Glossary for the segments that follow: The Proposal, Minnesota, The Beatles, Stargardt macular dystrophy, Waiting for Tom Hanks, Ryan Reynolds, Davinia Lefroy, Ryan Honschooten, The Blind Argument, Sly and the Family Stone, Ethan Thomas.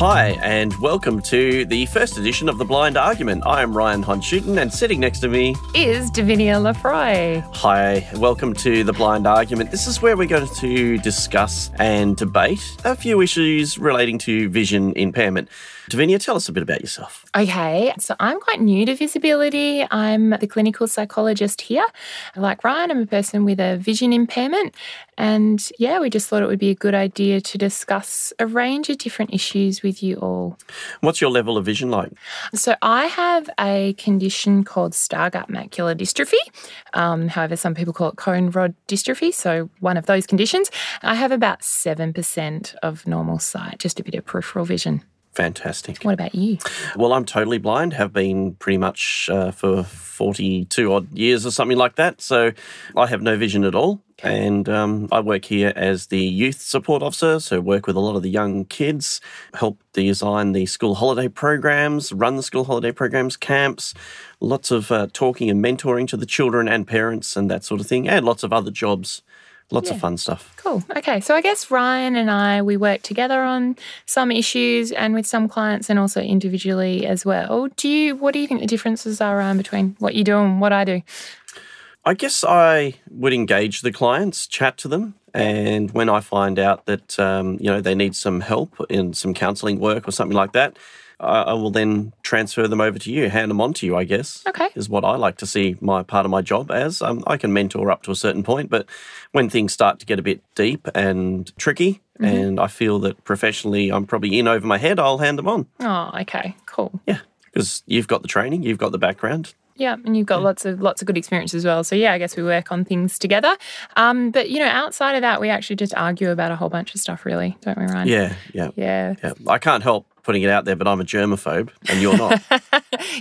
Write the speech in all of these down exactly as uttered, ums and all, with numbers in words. Hi, and welcome to the first edition of The Blind Argument. I am Ryan Honschooten, and sitting next to me is Davinia Lefroy. Hi, welcome to The Blind Argument. This is where we're going to discuss and debate a few issues relating to vision impairment. Davinia, tell us a bit about yourself. Okay, so I'm quite new to visibility. I'm the clinical psychologist here. Like Ryan, I'm a person with a vision impairment. And yeah, we just thought it would be a good idea to discuss a range of different issues with you all. What's your level of vision like? So I have a condition called Stargardt macular dystrophy. Um, however, some people call it cone rod dystrophy. So one of those conditions. I have about seven percent of normal sight, just a bit of peripheral vision. Fantastic. What about you? Well, I'm totally blind, have been pretty much uh, for forty-two odd years or something like that. So I have no vision at all. Okay. And um, I work here as the youth support officer, so work with a lot of the young kids, help design the school holiday programs, run the school holiday programs, camps, lots of uh, talking and mentoring to the children and parents and that sort of thing, and lots of other jobs. Lots yeah. of fun stuff. Cool. Okay. So I guess Ryan and I, we work together on some issues and with some clients and also individually as well. Do you, what do you think the differences are, Ryan, between what you do and what I do? I guess I would engage the clients, chat to them. And when I find out that, um, you know, they need some help in some counselling work or something like that, I will then transfer them over to you, hand them on to you, I guess, okay. is what I like to see my part of my job as. Um, I can mentor up to a certain point, but when things start to get a bit deep and tricky, mm-hmm. and I feel that professionally I'm probably in over my head, I'll hand them on. Oh, okay, cool. Yeah, because you've got the training, you've got the background. Yeah, and you've got yeah. lots of lots of good experience as well. So, yeah, I guess we work on things together. Um, but, you know, outside of that, we actually just argue about a whole bunch of stuff, really, don't we, Ryan? Yeah, yeah. Yeah. yeah. I can't help putting it out there, but I'm a germaphobe and you're not.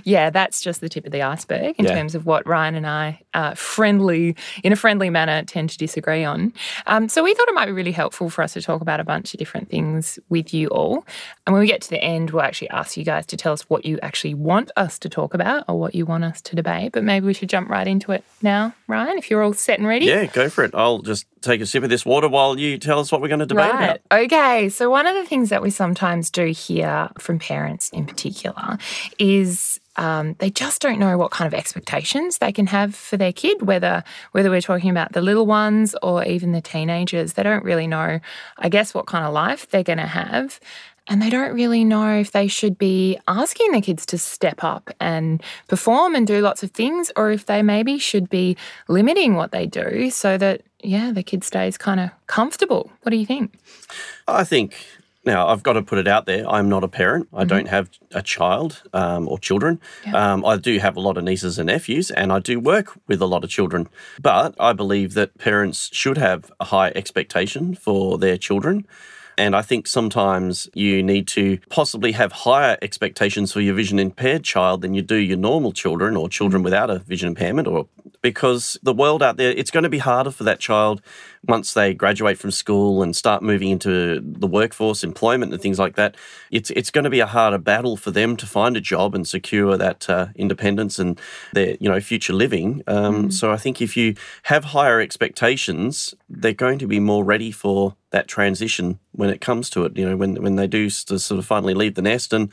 Yeah, that's just the tip of the iceberg in yeah. terms of what Ryan and I uh, friendly, in a friendly manner tend to disagree on. Um, so we thought it might be really helpful for us to talk about a bunch of different things with you all. And when we get to the end, we'll actually ask you guys to tell us what you actually want us to talk about or what you want us to debate. But maybe we should jump right into it now, Ryan, if you're all set and ready. Yeah, go for it. I'll just take a sip of this water while you tell us what we're going to debate right. about. Okay, so one of the things that we sometimes do here from parents in particular is um, they just don't know what kind of expectations they can have for their kid, whether whether we're talking about the little ones or even the teenagers. They don't really know, I guess, what kind of life they're going to have. And they don't really know if they should be asking the kids to step up and perform and do lots of things, or if they maybe should be limiting what they do so that, yeah, the kid stays kind of comfortable. What do you think? I think... Now, I've got to put it out there. I'm not a parent. I mm-hmm. don't have a child um, or children. Yeah. Um, I do have a lot of nieces and nephews, and I do work with a lot of children. But I believe that parents should have a high expectation for their children. And I think sometimes you need to possibly have higher expectations for your vision-impaired child than you do your normal children or children without a vision impairment, or because the world out there, it's going to be harder for that child once they graduate from school and start moving into the workforce, employment and things like that. It's it's going to be a harder battle for them to find a job and secure that uh, independence and their you know future living. Um, mm. So I think if you have higher expectations, they're going to be more ready for that transition when it comes to it, you know, when when they do to sort of finally leave the nest and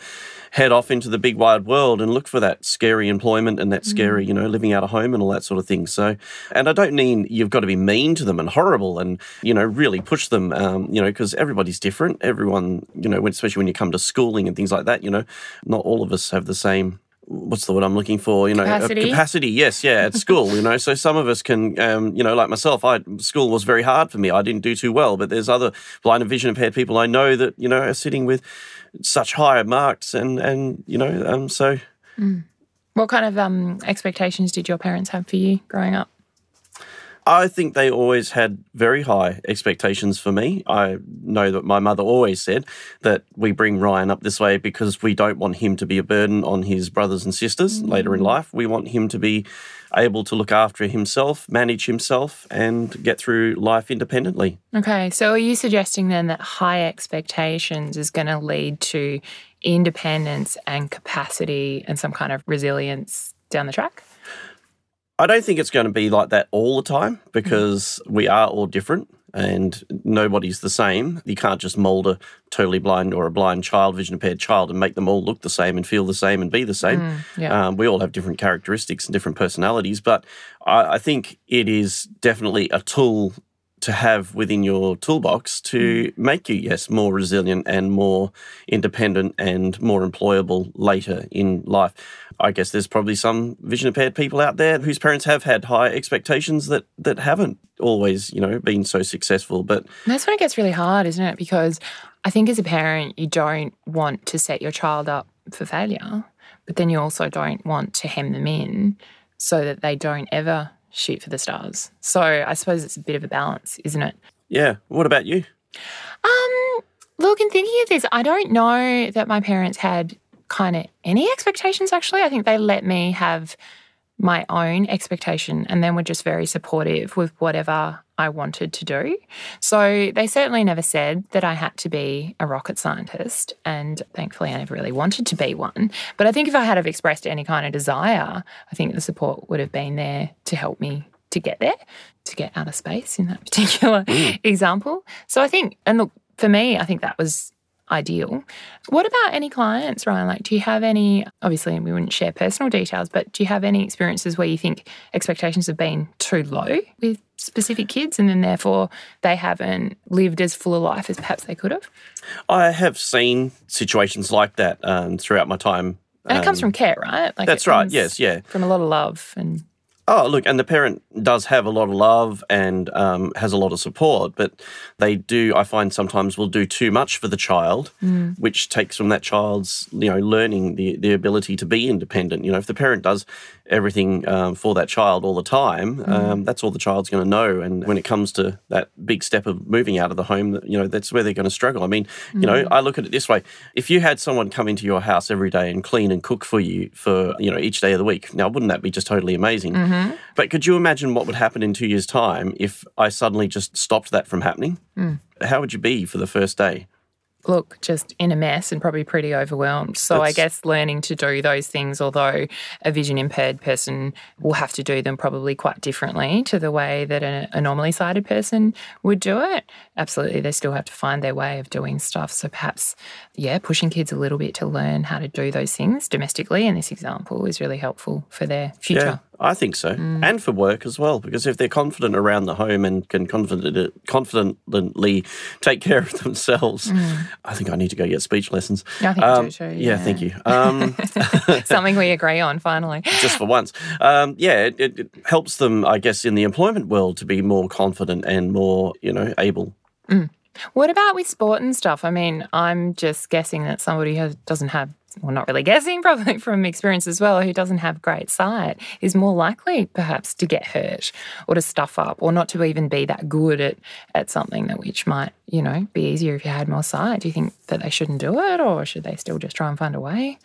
head off into the big wide world and look for that scary employment and that mm. scary, you know, living out of home and all that sort of thing. So, and I don't mean you've got to be mean to them and horrible and, you know, really push them, um, you know, because everybody's different. Everyone, you know, especially when you come to schooling and things like that, you know, not all of us have the same What's the word I'm looking for? You know, capacity. capacity. Yes, yeah, at school. You know, so some of us can, um, you know, like myself. I school was very hard for me. I didn't do too well. But there's other blind and vision impaired people I know that you know are sitting with such higher marks, and and you know, um, so. Mm. What kind of um, expectations did your parents have for you growing up? I think they always had very high expectations for me. I know that my mother always said that we bring Ryan up this way because we don't want him to be a burden on his brothers and sisters mm-hmm. later in life. We want him to be able to look after himself, manage himself, and get through life independently. Okay. So are you suggesting then that high expectations is going to lead to independence and capacity and some kind of resilience down the track? I don't think it's going to be like that all the time because we are all different. and nobody's the same. You can't just mould a totally blind or a blind child, vision impaired child, and make them all look the same and feel the same and be the same. Mm, yeah. um, we all have different characteristics and different personalities, but I, I think it is definitely a tool to have within your toolbox to make you, yes, more resilient and more independent and more employable later in life. I guess there's probably some vision-impaired people out there whose parents have had high expectations that that haven't always, you know, been so successful. But that's when it gets really hard, isn't it? Because I think as a parent, you don't want to set your child up for failure, but then you also don't want to hem them in so that they don't ever shoot for the stars. So I suppose it's a bit of a balance, isn't it? Yeah. What about you? Um, look, in thinking of this, I don't know that my parents had kind of any expectations, actually. I think they let me have my own expectation and then were just very supportive with whatever I wanted to do. So they certainly never said that I had to be a rocket scientist, and thankfully I never really wanted to be one. But I think if I had have expressed any kind of desire, I think the support would have been there to help me to get there, to get out of space in that particular example. So I think, and look, for me, I think that was ideal. What about any clients, Ryan? Like, do you have any, obviously we wouldn't share personal details, but do you have any experiences where you think expectations have been too low with specific kids and then therefore they haven't lived as full a life as perhaps they could have? I have seen situations like that um, throughout my time. And um, it comes from care, right? Like that's right, yes, yeah. From a lot of love and... Oh, look, and the parent does have a lot of love and um, has a lot of support, but they do, I find sometimes will do too much for the child, mm. which takes from that child's, you know, learning the, the ability to be independent. You know, if the parent does everything um, for that child all the time, mm. um, that's all the child's going to know. And when it comes to that big step of moving out of the home, you know, that's where they're going to struggle. I mean, mm. you know, I look at it this way. If you had someone come into your house every day and clean and cook for you for, you know, each day of the week, now wouldn't that be just totally amazing? Mm-hmm. But could you imagine what would happen in two years' time if I suddenly just stopped that from happening? Mm. How would you be for the first day? Look, just in a mess and probably pretty overwhelmed. So That's... I guess learning to do those things, although a vision-impaired person will have to do them probably quite differently to the way that a normally-sighted person would do it. Absolutely, they still have to find their way of doing stuff. So perhaps, yeah, pushing kids a little bit to learn how to do those things domestically in this example is really helpful for their future. Yeah. I think so, mm. and for work as well, because if they're confident around the home and can confident, confidently take care of themselves, mm. I think I need to go get speech lessons. I think um, so too. Yeah. yeah, thank you. Um, Something we agree on, finally. Just for once. Um, yeah, it, it, it helps them, I guess, in the employment world to be more confident and more, you know, able. Mm. What about with sport and stuff? I mean, I'm just guessing that somebody who doesn't have, well, not really guessing, probably from experience as well, who doesn't have great sight is more likely perhaps to get hurt or to stuff up or not to even be that good at, at something that which might, you know, be easier if you had more sight. Do you think that they shouldn't do it, or should they still just try and find a way?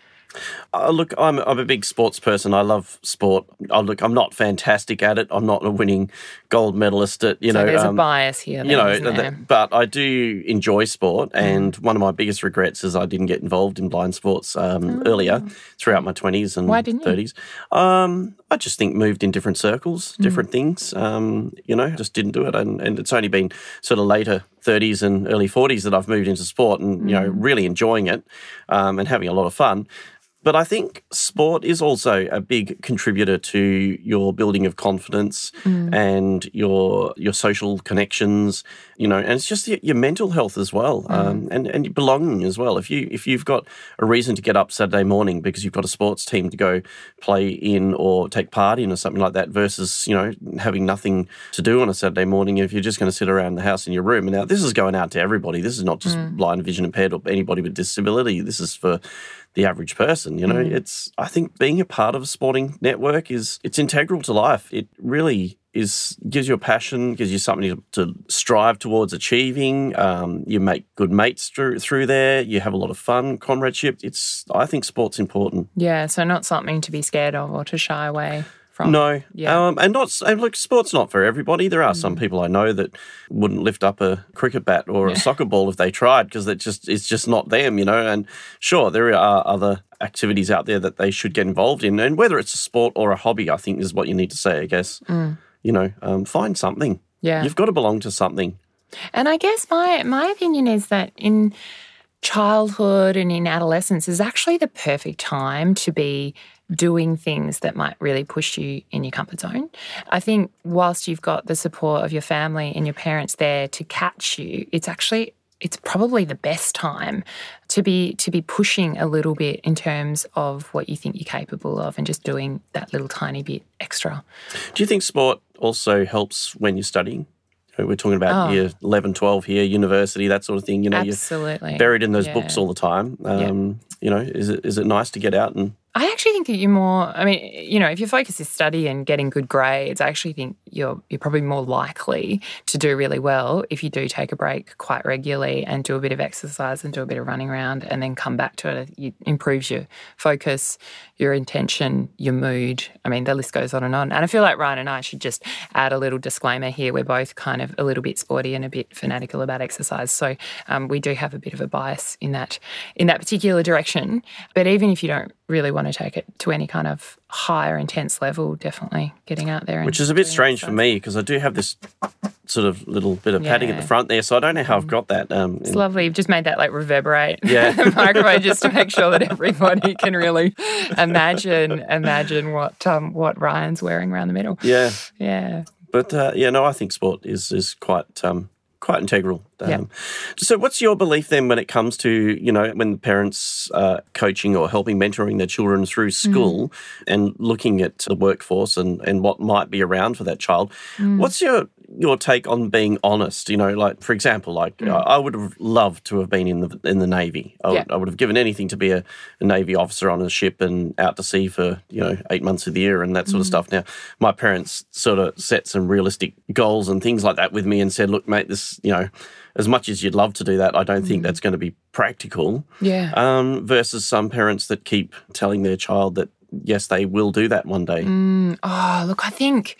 Uh, look, I'm I'm a big sports person. I love sport. Uh, look, I'm not fantastic at it. I'm not a winning gold medalist at, you so know. There's um, a bias here, then, you know. Isn't there? But I do enjoy sport, and mm. one of my biggest regrets is I didn't get involved in blind sports um, oh. earlier throughout my twenties and Why didn't thirties. You? Um, I just think moved in different circles, different mm. things. Um, you know, just didn't do it, and, and it's only been sort of later thirties and early forties that I've moved into sport, and mm. you know, really enjoying it um, and having a lot of fun. But I think sport is also a big contributor to your building of confidence mm. and your your social connections, you know, and it's just your, your mental health as well, mm. um, and and your belonging as well. If you if you've got a reason to get up Saturday morning because you've got a sports team to go play in or take part in or something like that, versus, you know, having nothing to do on a Saturday morning if you're just going to sit around the house in your room. And now this is going out to everybody. This is not just mm. blind, vision impaired, or anybody with disability. This is for the average person, you know. Mm. It's, I think being a part of a sporting network is, it's integral to life. It really is, gives you a passion, gives you something to, to strive towards achieving. Um, you make good mates through, through there. You have a lot of fun, comradeship. It's, I think sport's important. Yeah, so not something to be scared of or to shy away from. No, yeah. um, and not and look, sport's not for everybody. There are mm. some people I know that wouldn't lift up a cricket bat or a soccer ball if they tried, because it just it's just not them, you know. And sure, there are other activities out there that they should get involved in, and whether it's a sport or a hobby, I think is what you need to say. I guess mm. you know, um, find something. Yeah, you've got to belong to something. And I guess my my opinion is that in childhood and in adolescence is actually the perfect time to be doing things that might really push you in your comfort zone. I think whilst you've got the support of your family and your parents there to catch you, it's actually it's probably the best time to be to be pushing a little bit in terms of what you think you're capable of and just doing that little tiny bit extra. Do you think sport also helps when you're studying? We're talking about oh. year eleven, twelve here, university, that sort of thing. You know, Absolutely. You're buried in those yeah. books all the time. Um, yeah. You know, is it is it nice to get out and... I actually think that you're more, I mean, you know, if your focus is study and getting good grades, I actually think you're you're probably more likely to do really well if you do take a break quite regularly and do a bit of exercise and do a bit of running around and then come back to it. It improves your focus, your intention, your mood. I mean, the list goes on and on. And I feel like Ryan and I should just add a little disclaimer here. We're both kind of a little bit sporty and a bit fanatical about exercise. So um, we do have a bit of a bias in that in that particular direction. But even if you don't really want to take it to any kind of higher intense level, definitely getting out there. And which is a bit strange for me because I do have this sort of little bit of padding yeah. at the front there, so I don't know how I've got that. Um, it's in... lovely. You've just made that like reverberate yeah. the microphone just to make sure that everybody can really imagine imagine what um, what Ryan's wearing around the middle. Yeah. Yeah. But, uh, yeah, no, I think sport is, is quite... Um, Quite integral. Um, yeah. So what's your belief then when it comes to, you know, when parents are coaching or helping mentoring their children through school mm. and looking at the workforce and, and what might be around for that child, mm. what's your, your take on being honest? You know, like, for example, like mm. I, I would have loved to have been in the in the Navy. I, yeah. I would have given anything to be a, a Navy officer on a ship and out to sea for, you know, eight months of the year and that sort mm. of stuff. Now, my parents sort of set some realistic goals and things like that with me and said, look, mate, this you know, as much as you'd love to do that, I don't think mm. that's going to be practical. Yeah. Um, versus some parents that keep telling their child that, yes, they will do that one day. Mm. Oh, look, I think...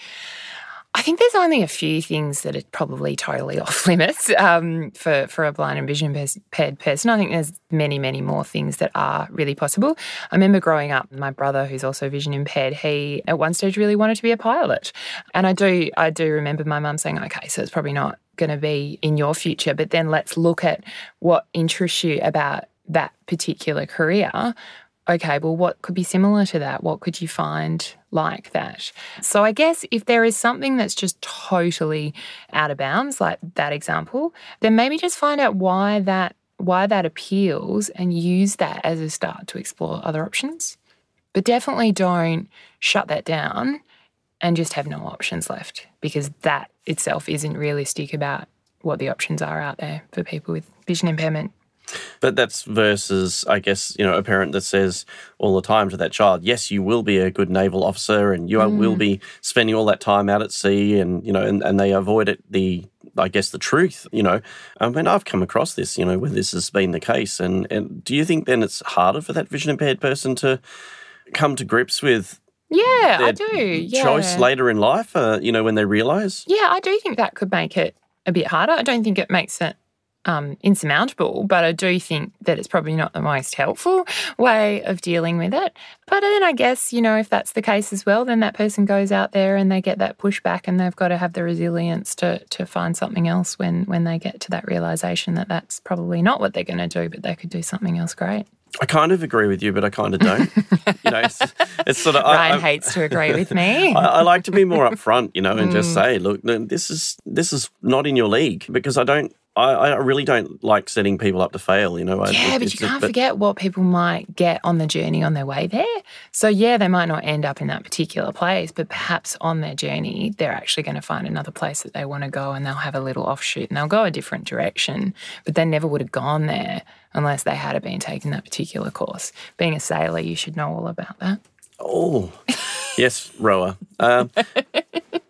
I think there's only a few things that are probably totally off limits um, for, for a blind and vision impaired person. I think there's many, many more things that are really possible. I remember growing up, my brother, who's also vision impaired, he at one stage really wanted to be a pilot. And I do, I do remember my mum saying, okay, so it's probably not going to be in your future, but then let's look at what interests you about that particular career. Okay, well, what could be similar to that? What could you find like that? So I guess if there is something that's just totally out of bounds, like that example, then maybe just find out why that why that appeals and use that as a start to explore other options. But definitely don't shut that down and just have no options left, because that itself isn't realistic about what the options are out there for people with vision impairment. But that's versus, I guess, you know, a parent that says all the time to that child, yes, you will be a good naval officer and you mm. will be spending all that time out at sea and, you know, and, and they avoid it, the, I guess, the truth, you know. I mean, I've come across this, you know, where this has been the case. And, and do you think then it's harder for that vision-impaired person to come to grips with yeah, their I do. Yeah. choice later in life, uh, you know, when they realise? Yeah, I do think that could make it a bit harder. I don't think it makes it Um, insurmountable, but I do think that it's probably not the most helpful way of dealing with it. But then I guess, you know, if that's the case as well, then that person goes out there and they get that pushback and they've got to have the resilience to to find something else when, when they get to that realisation that that's probably not what they're going to do, but they could do something else great. I kind of agree with you, but I kind of don't. You know, it's, it's sort of Ryan I, I, hates to agree with me. I, I like to be more upfront, you know, and mm. just say, look, this is this is not in your league, because I don't. I, I really don't like setting people up to fail, you know. Yeah, I, but you can't but, forget what people might get on the journey on their way there. So, yeah, they might not end up in that particular place, but perhaps on their journey they're actually going to find another place that they want to go and they'll have a little offshoot and they'll go a different direction, but they never would have gone there unless they had been taking that particular course. Being a sailor, you should know all about that. Oh, yes, rower. Um,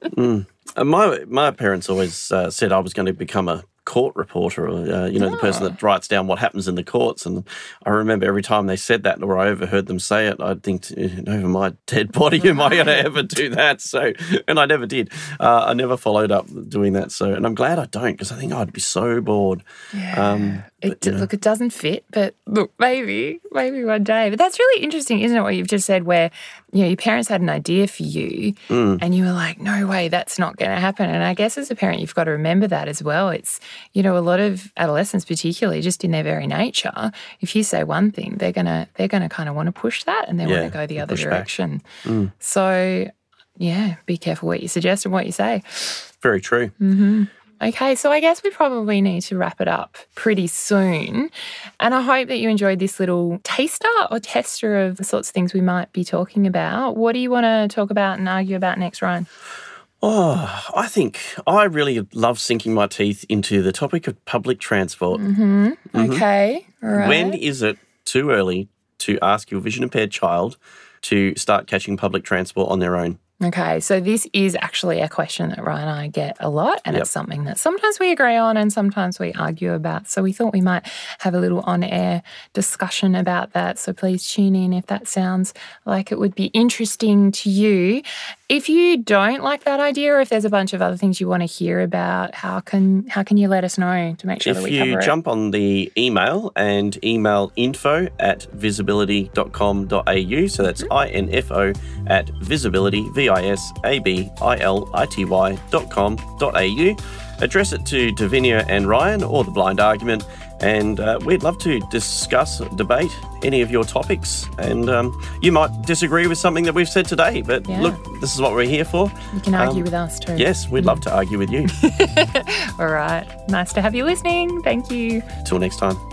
mm. My my parents always uh, said I was going to become a court reporter, or, uh, you know, oh. the person that writes down what happens in the courts. And I remember every time they said that or I overheard them say it, I'd think, over my dead body, right. am I going to ever do that? So, and I never did. Uh, I never followed up doing that. So, and I'm glad I don't, because I think I'd be so bored. Yeah. Um, but, it, look, it doesn't fit, but look, maybe, maybe one day. But that's really interesting, isn't it, what you've just said, where you know, your parents had an idea for you mm. and you were like, no way, that's not going to happen. And I guess as a parent, you've got to remember that as well. It's, you know, a lot of adolescents, particularly just in their very nature, if you say one thing, they're going to they're going to kind of want to push that and they yeah, want to go the other direction. Mm. So, yeah, be careful what you suggest and what you say. Very true. Mm-hmm. Okay, so I guess we probably need to wrap it up pretty soon. And I hope that you enjoyed this little taster or tester of the sorts of things we might be talking about. What do you want to talk about and argue about next, Ryan? Oh, I think I really love sinking my teeth into the topic of public transport. Mm-hmm. Mm-hmm. Okay, all right. When is it too early to ask your vision-impaired child to start catching public transport on their own? Okay, so this is actually a question that Ryan and I get a lot, and yep. it's something that sometimes we agree on and sometimes we argue about. So we thought we might have a little on-air discussion about that. So please tune in if that sounds like it would be interesting to you. If you don't like that idea, or if there's a bunch of other things you want to hear about, how can how can you let us know to make sure if that we cover it? If you jump on the email and email info at visibility dot com dot a u, so that's mm-hmm. I N F O at visibility, V I S A B I L I T Y dot com dot au. Address it to Davinia and Ryan or The Blind Argument, and uh, we'd love to discuss, debate any of your topics. And um, you might disagree with something that we've said today, but yeah. look, this is what we're here for. You can argue um, with us too. Yes, we'd mm. love to argue with you. All right. Nice to have you listening. Thank you. Till next time.